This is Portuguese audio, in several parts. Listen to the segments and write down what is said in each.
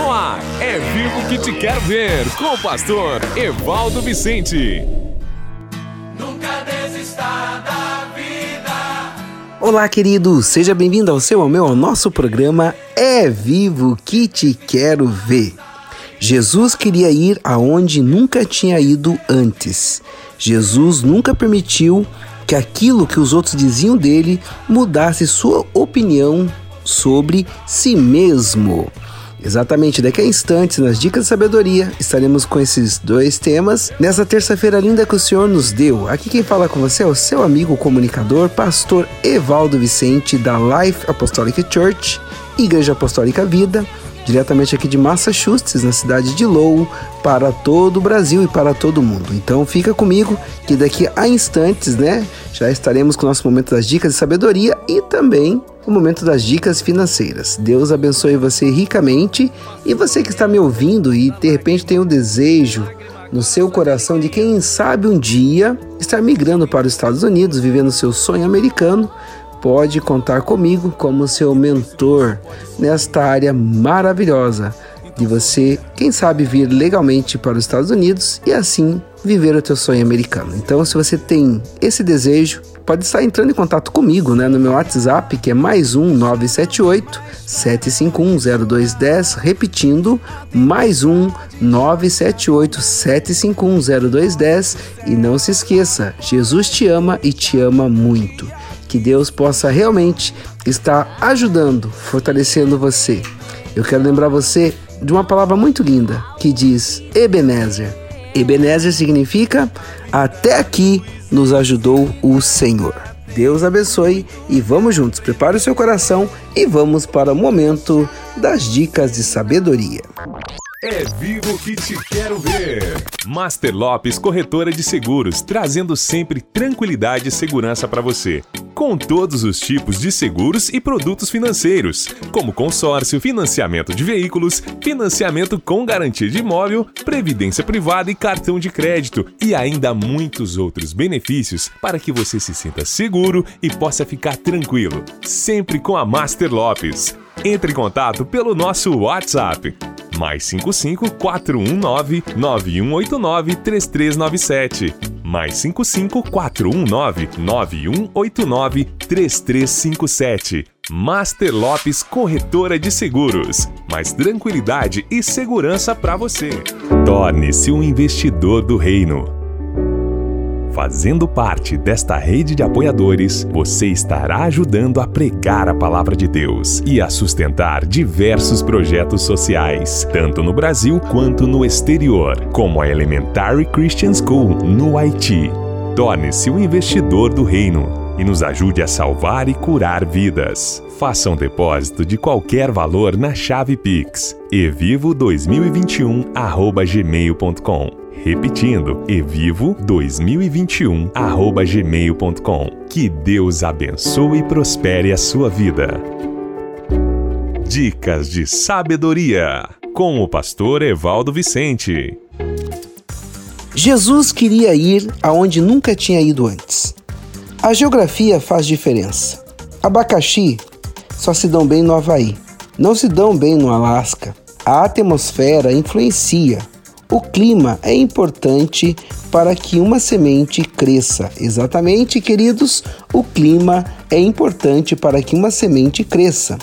No ar, É Vivo Que Te Quero Ver, com o pastor Evaldo Vicente. Nunca desista da vida. Olá, querido, seja bem-vindo ao seu, ao meu, ao nosso programa É Vivo Que Te Quero Ver. Jesus queria ir aonde nunca tinha ido antes. Jesus nunca permitiu que aquilo que os outros diziam dele mudasse sua opinião sobre si mesmo. Exatamente, daqui a instantes, nas Dicas de Sabedoria, estaremos com esses dois temas nessa terça-feira linda que o Senhor nos deu. Aqui quem fala com você é o seu amigo comunicador, pastor Evaldo Vicente, da Life Apostolic Church, Igreja Apostólica Vida, diretamente aqui de Massachusetts, na cidade de Lowell, para todo o Brasil e para todo o mundo. Então fica comigo que daqui a instantes, já estaremos com o nosso momento das Dicas de Sabedoria e também o momento das dicas financeiras. Deus abençoe você ricamente, e você que está me ouvindo e de repente tem um desejo no seu coração de quem sabe um dia estar migrando para os Estados Unidos, vivendo seu sonho americano, pode contar comigo como seu mentor nesta área maravilhosa de você, quem sabe, vir legalmente para os Estados Unidos e assim viver o teu sonho americano. Então, se você tem esse desejo, pode estar entrando em contato comigo, no meu WhatsApp, que é mais 1-978-751-0210, repetindo, mais 1-978-751-0210, e não se esqueça, Jesus te ama e te ama muito. Que Deus possa realmente estar ajudando, fortalecendo você. Eu quero lembrar você de uma palavra muito linda que diz Ebenezer. Ebenezer significa até aqui nos ajudou o Senhor. Deus abençoe e vamos juntos. Prepare o seu coração e vamos para o momento das dicas de sabedoria. É Vivo Que Te Quero Ver. Master Lopes, corretora de seguros, trazendo sempre tranquilidade e segurança para você, com todos os tipos de seguros e produtos financeiros, como consórcio, financiamento de veículos, financiamento com garantia de imóvel, previdência privada e cartão de crédito, e ainda muitos outros benefícios para que você se sinta seguro e possa ficar tranquilo, sempre com a Master Lopes. Entre em contato pelo nosso WhatsApp, mais 55 419 9189 3397, mais 55 419 9189 3357. Master Lopes, corretora de seguros, mais tranquilidade e segurança para você. Torne-se um investidor do reino. Fazendo parte desta rede de apoiadores, você estará ajudando a pregar a palavra de Deus e a sustentar diversos projetos sociais, tanto no Brasil quanto no exterior, como a Elementary Christian School no Haiti. Torne-se um investidor do reino e nos ajude a salvar e curar vidas. Faça um depósito de qualquer valor na chave Pix, evivo2021@gmail.com. Repetindo, evivo2021@gmail.com. Que Deus abençoe e prospere a sua vida. Dicas de Sabedoria, com o pastor Evaldo Vicente. Jesus queria ir aonde nunca tinha ido antes. A geografia faz diferença. Abacaxi só se dão bem no Havaí, não se dão bem no Alasca. A atmosfera influencia. O clima é importante para que uma semente cresça. Exatamente, queridos, o clima é importante para que uma semente cresça.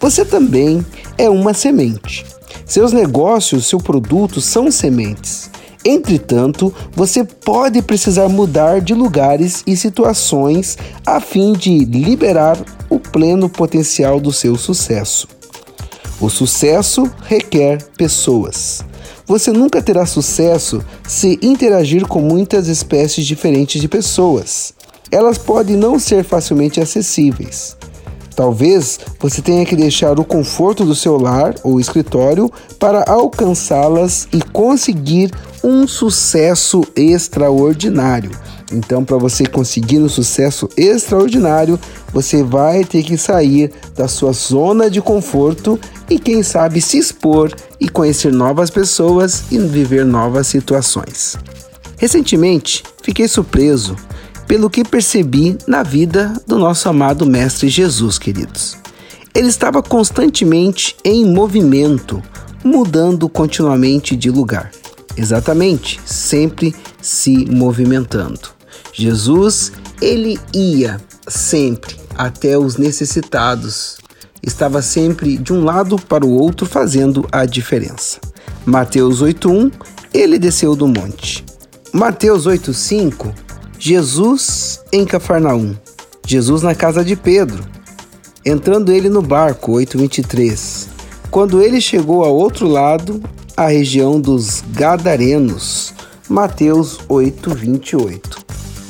Você também é uma semente. Seus negócios, seu produto são sementes. Entretanto, você pode precisar mudar de lugares e situações a fim de liberar o pleno potencial do seu sucesso. O sucesso requer pessoas. Você nunca terá sucesso se interagir com muitas espécies diferentes de pessoas. Elas podem não ser facilmente acessíveis. Talvez você tenha que deixar o conforto do seu lar ou escritório para alcançá-las e conseguir um sucesso extraordinário. Então, para você conseguir um sucesso extraordinário, você vai ter que sair da sua zona de conforto e, quem sabe, se expor e conhecer novas pessoas e viver novas situações. Recentemente, fiquei surpreso pelo que percebi na vida do nosso amado Mestre Jesus, queridos. Ele estava constantemente em movimento, mudando continuamente de lugar. Exatamente, sempre se movimentando. Jesus, ele ia sempre até os necessitados. Estava sempre de um lado para o outro fazendo a diferença. Mateus 8:1, ele desceu do monte. Mateus 8:5, Jesus em Cafarnaum. Jesus na casa de Pedro. Entrando ele no barco, 8:23. Quando ele chegou ao outro lado, a região dos Gadarenos, Mateus 8:28.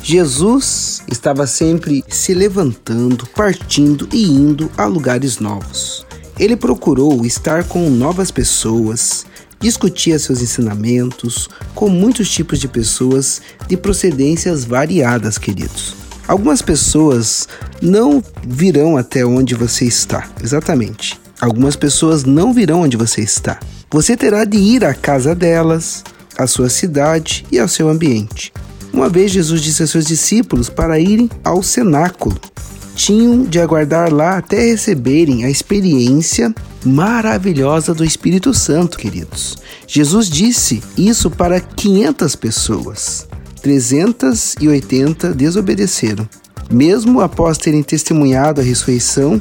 Jesus estava sempre se levantando, partindo e indo a lugares novos. Ele procurou estar com novas pessoas, discutia seus ensinamentos com muitos tipos de pessoas de procedências variadas, queridos. Algumas pessoas não virão até onde você está, exatamente. Algumas pessoas não virão onde você está. Você terá de ir à casa delas, à sua cidade e ao seu ambiente. Uma vez Jesus disse a seus discípulos para irem ao cenáculo. Tinham de aguardar lá até receberem a experiência maravilhosa do Espírito Santo, queridos. Jesus disse isso para 500 pessoas. 380 desobedeceram. Mesmo após terem testemunhado a ressurreição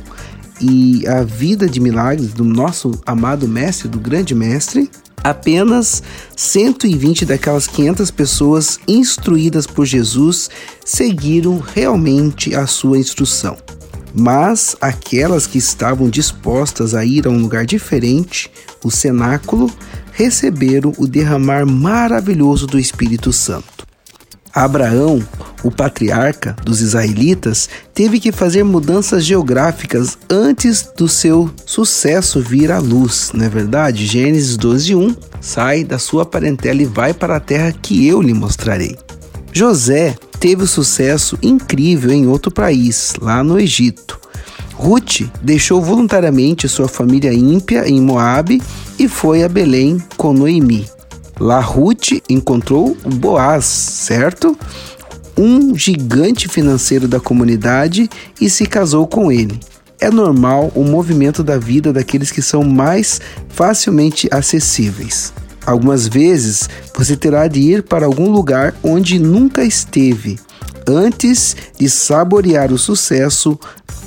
e a vida de milagres do nosso amado mestre, do grande mestre, apenas 120 daquelas 500 pessoas instruídas por Jesus seguiram realmente a sua instrução. Mas aquelas que estavam dispostas a ir a um lugar diferente, o cenáculo, receberam o derramar maravilhoso do Espírito Santo. Abraão, o patriarca dos israelitas, teve que fazer mudanças geográficas antes do seu sucesso vir à luz, não é verdade? Gênesis 12:1, sai da sua parentela e vai para a terra que eu lhe mostrarei. José teve um sucesso incrível em outro país, lá no Egito. Ruth deixou voluntariamente sua família ímpia em Moabe e foi a Belém com Noemi. Lá Ruth encontrou o Boaz, certo? Um gigante financeiro da comunidade, e se casou com ele. É normal o movimento da vida daqueles que são mais facilmente acessíveis. Algumas vezes você terá de ir para algum lugar onde nunca esteve, antes de saborear o sucesso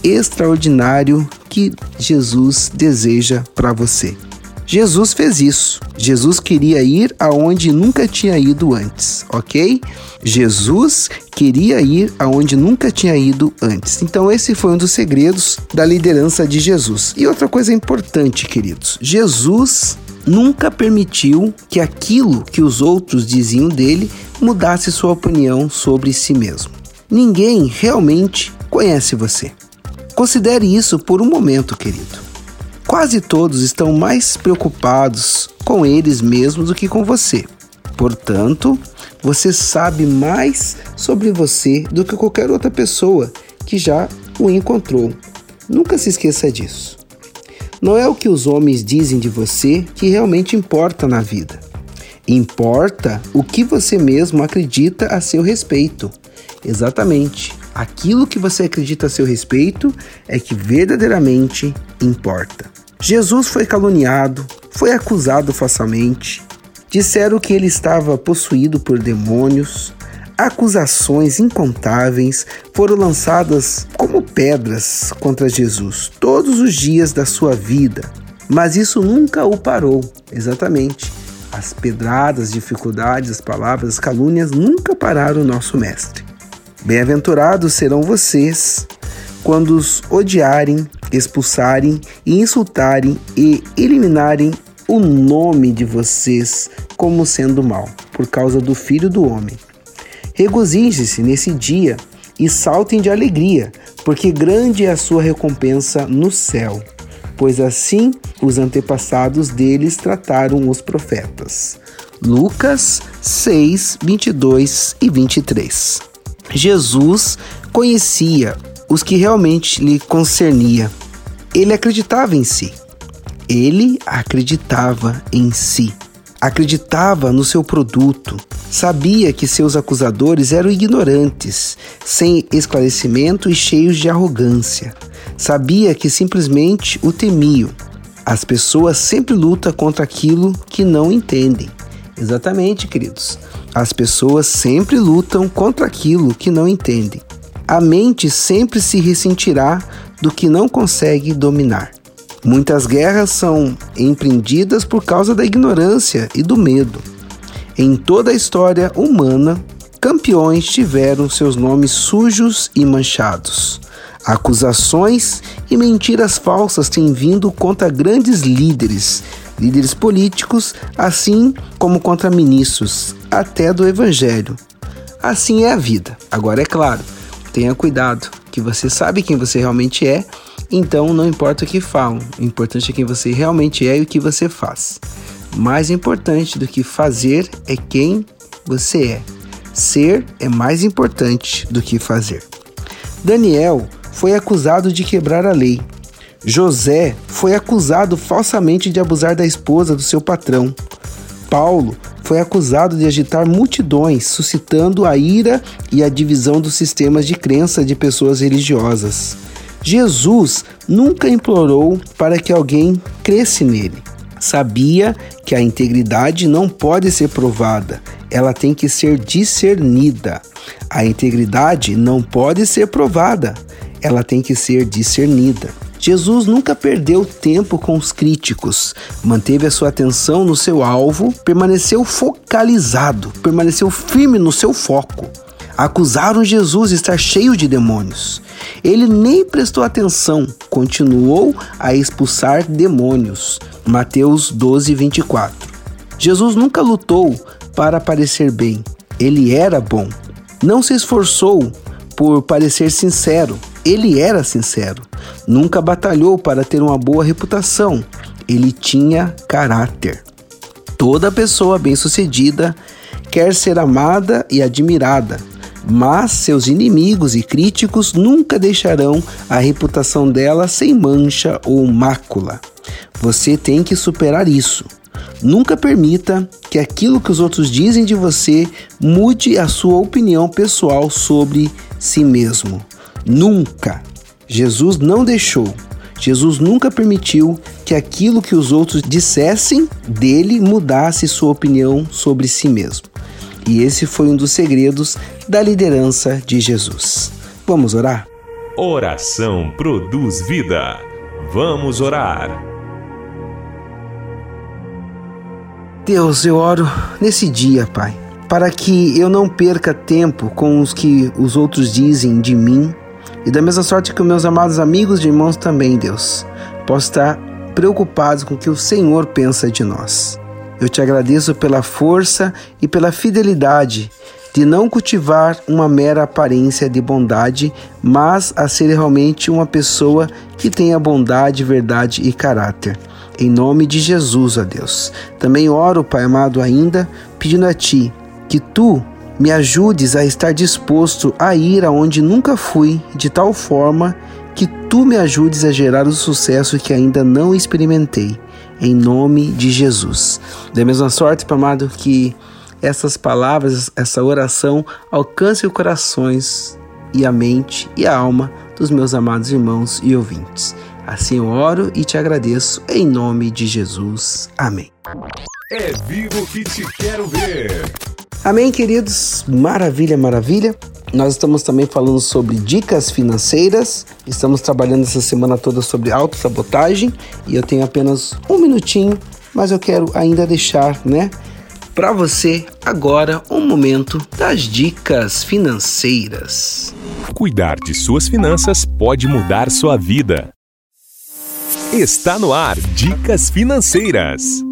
extraordinário que Jesus deseja para você. Jesus fez isso. Jesus queria ir aonde nunca tinha ido antes, ok? Jesus queria ir aonde nunca tinha ido antes. Então esse foi um dos segredos da liderança de Jesus. E outra coisa importante, queridos. Jesus nunca permitiu que aquilo que os outros diziam dele mudasse sua opinião sobre si mesmo. Ninguém realmente conhece você. Considere isso por um momento, querido. Quase todos estão mais preocupados com eles mesmos do que com você. Portanto, você sabe mais sobre você do que qualquer outra pessoa que já o encontrou. Nunca se esqueça disso. Não é o que os homens dizem de você que realmente importa na vida. Importa o que você mesmo acredita a seu respeito. Exatamente. Aquilo que você acredita a seu respeito é que verdadeiramente importa. Jesus foi caluniado, foi acusado falsamente, disseram que ele estava possuído por demônios, acusações incontáveis foram lançadas como pedras contra Jesus todos os dias da sua vida, mas isso nunca o parou, exatamente. As pedradas, dificuldades, as palavras, as calúnias nunca pararam o nosso mestre. Bem-aventurados serão vocês quando os odiarem, expulsarem e insultarem e eliminarem o nome de vocês como sendo mau, por causa do Filho do Homem. Regozijem-se nesse dia e saltem de alegria, porque grande é a sua recompensa no céu, pois assim os antepassados deles trataram os profetas. Lucas 6:22-23. Jesus conhecia os que realmente lhe concernia. Ele acreditava em si. Ele acreditava em si. Acreditava no seu produto. Sabia que seus acusadores eram ignorantes, sem esclarecimento e cheios de arrogância. Sabia que simplesmente o temiam. As pessoas sempre lutam contra aquilo que não entendem. Exatamente, queridos. As pessoas sempre lutam contra aquilo que não entendem. A mente sempre se ressentirá do que não consegue dominar. Muitas guerras são empreendidas por causa da ignorância e do medo. Em toda a história humana, campeões tiveram seus nomes sujos e manchados. Acusações e mentiras falsas têm vindo contra grandes líderes políticos, assim como contra ministros, até do evangelho. Assim é a vida. Agora, é claro, tenha cuidado, que você sabe quem você realmente é, então não importa o que falam, o importante é quem você realmente é e o que você faz. Mais importante do que fazer é quem você é. Ser é mais importante do que fazer. Daniel foi acusado de quebrar a lei. José foi acusado falsamente de abusar da esposa do seu patrão. Paulo foi acusado de agitar multidões, suscitando a ira e a divisão dos sistemas de crença de pessoas religiosas. Jesus nunca implorou para que alguém cresce nele. Sabia que a integridade não pode ser provada, ela tem que ser discernida. A integridade não pode ser provada, ela tem que ser discernida. Jesus nunca perdeu tempo com os críticos, manteve a sua atenção no seu alvo, permaneceu focalizado, permaneceu firme no seu foco. Acusaram Jesus de estar cheio de demônios. Ele nem prestou atenção, continuou a expulsar demônios. Mateus 12, 24. Jesus nunca lutou para parecer bem, ele era bom. Não se esforçou por parecer sincero, ele era sincero. Nunca batalhou para ter uma boa reputação, ele tinha caráter. Toda pessoa bem-sucedida quer ser amada e admirada, mas seus inimigos e críticos nunca deixarão a reputação dela sem mancha ou mácula. Você tem que superar isso. Nunca permita que aquilo que os outros dizem de você mude a sua opinião pessoal sobre si mesmo. Nunca. Jesus não deixou. Jesus nunca permitiu que aquilo que os outros dissessem dele mudasse sua opinião sobre si mesmo. E esse foi um dos segredos da liderança de Jesus. Vamos orar? Oração produz vida. Vamos orar. Deus, eu oro nesse dia, Pai, para que eu não perca tempo com os que os outros dizem de mim e da mesma sorte que os meus amados amigos e irmãos também, Deus, posso estar preocupados com o que o Senhor pensa de nós. Eu te agradeço pela força e pela fidelidade de não cultivar uma mera aparência de bondade, mas a ser realmente uma pessoa que tenha bondade, verdade e caráter. Em nome de Jesus, ó Deus. Também oro, Pai amado, ainda pedindo a Ti que Tu me ajudes a estar disposto a ir aonde nunca fui, de tal forma que Tu me ajudes a gerar o sucesso que ainda não experimentei. Em nome de Jesus. Da mesma sorte, Pai amado, que essas palavras, essa oração alcance os corações e a mente e a alma dos meus amados irmãos e ouvintes. Assim eu oro e te agradeço em nome de Jesus. Amém. É vivo que te quero ver. Amém, queridos. Maravilha, maravilha. Nós estamos também falando sobre dicas financeiras. Estamos trabalhando essa semana toda sobre autossabotagem. E eu tenho apenas um minutinho, mas eu quero ainda deixar, para você agora um momento das dicas financeiras. Cuidar de suas finanças pode mudar sua vida. Está no ar Dicas Financeiras.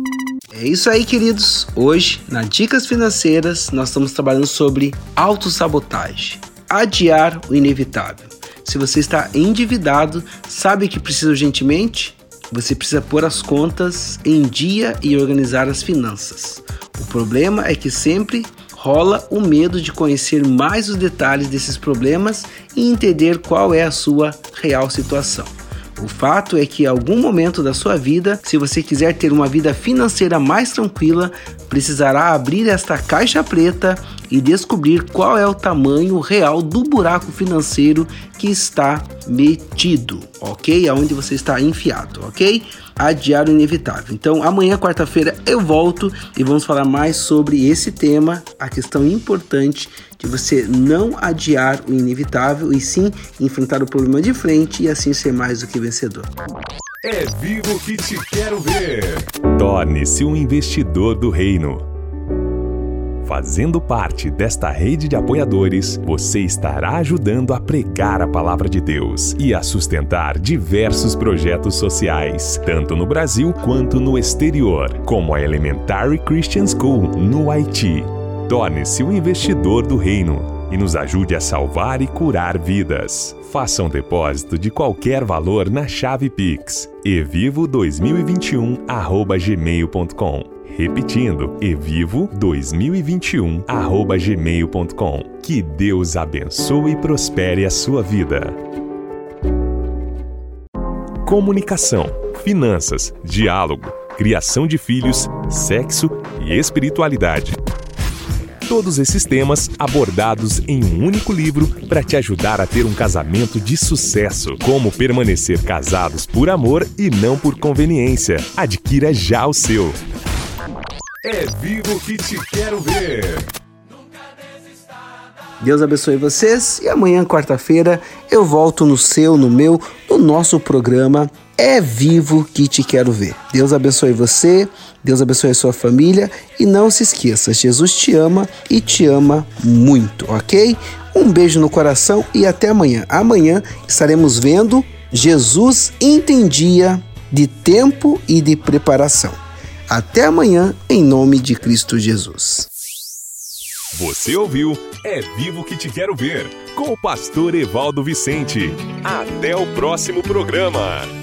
É isso aí, queridos. Hoje, na Dicas Financeiras, nós estamos trabalhando sobre autossabotagem. Adiar o inevitável. Se você está endividado, sabe o que precisa urgentemente? Você precisa pôr as contas em dia e organizar as finanças. O problema é que sempre rola o medo de conhecer mais os detalhes desses problemas e entender qual é a sua real situação. O fato é que em algum momento da sua vida, se você quiser ter uma vida financeira mais tranquila, precisará abrir esta caixa preta e descobrir qual é o tamanho real do buraco financeiro que está metido, ok? Aonde você está enfiado, ok? Adiar o inevitável. Então amanhã, quarta-feira, eu volto e vamos falar mais sobre esse tema, a questão importante de você não adiar o inevitável e sim enfrentar o problema de frente e assim ser mais do que vencedor. É vivo que te quero ver. Torne-se um investidor do reino. Fazendo parte desta rede de apoiadores, você estará ajudando a pregar a palavra de Deus e a sustentar diversos projetos sociais, tanto no Brasil quanto no exterior, como a Elementary Christian School no Haiti. Torne-se um investidor do reino e nos ajude a salvar e curar vidas. Faça um depósito de qualquer valor na chave Pix, evivo2021@gmail.com. Repetindo, evivo2021@gmail.com. Que Deus abençoe e prospere a sua vida. Comunicação, finanças, diálogo, criação de filhos, sexo e espiritualidade. Todos esses temas abordados em um único livro para te ajudar a ter um casamento de sucesso. Como permanecer casados por amor e não por conveniência. Adquira já o seu. É vivo que te quero ver. Deus abençoe vocês e amanhã, quarta-feira, eu volto no seu, no meu, no nosso programa É Vivo Que Te Quero Ver. Deus abençoe você, Deus abençoe a sua família e não se esqueça, Jesus te ama muito, ok? Um beijo no coração e até amanhã. Amanhã estaremos vendo Jesus entendia de tempo e de preparação. Até amanhã, em nome de Cristo Jesus. Você ouviu É Vivo Que Te Quero Ver, com o pastor Evaldo Vicente. Até o próximo programa.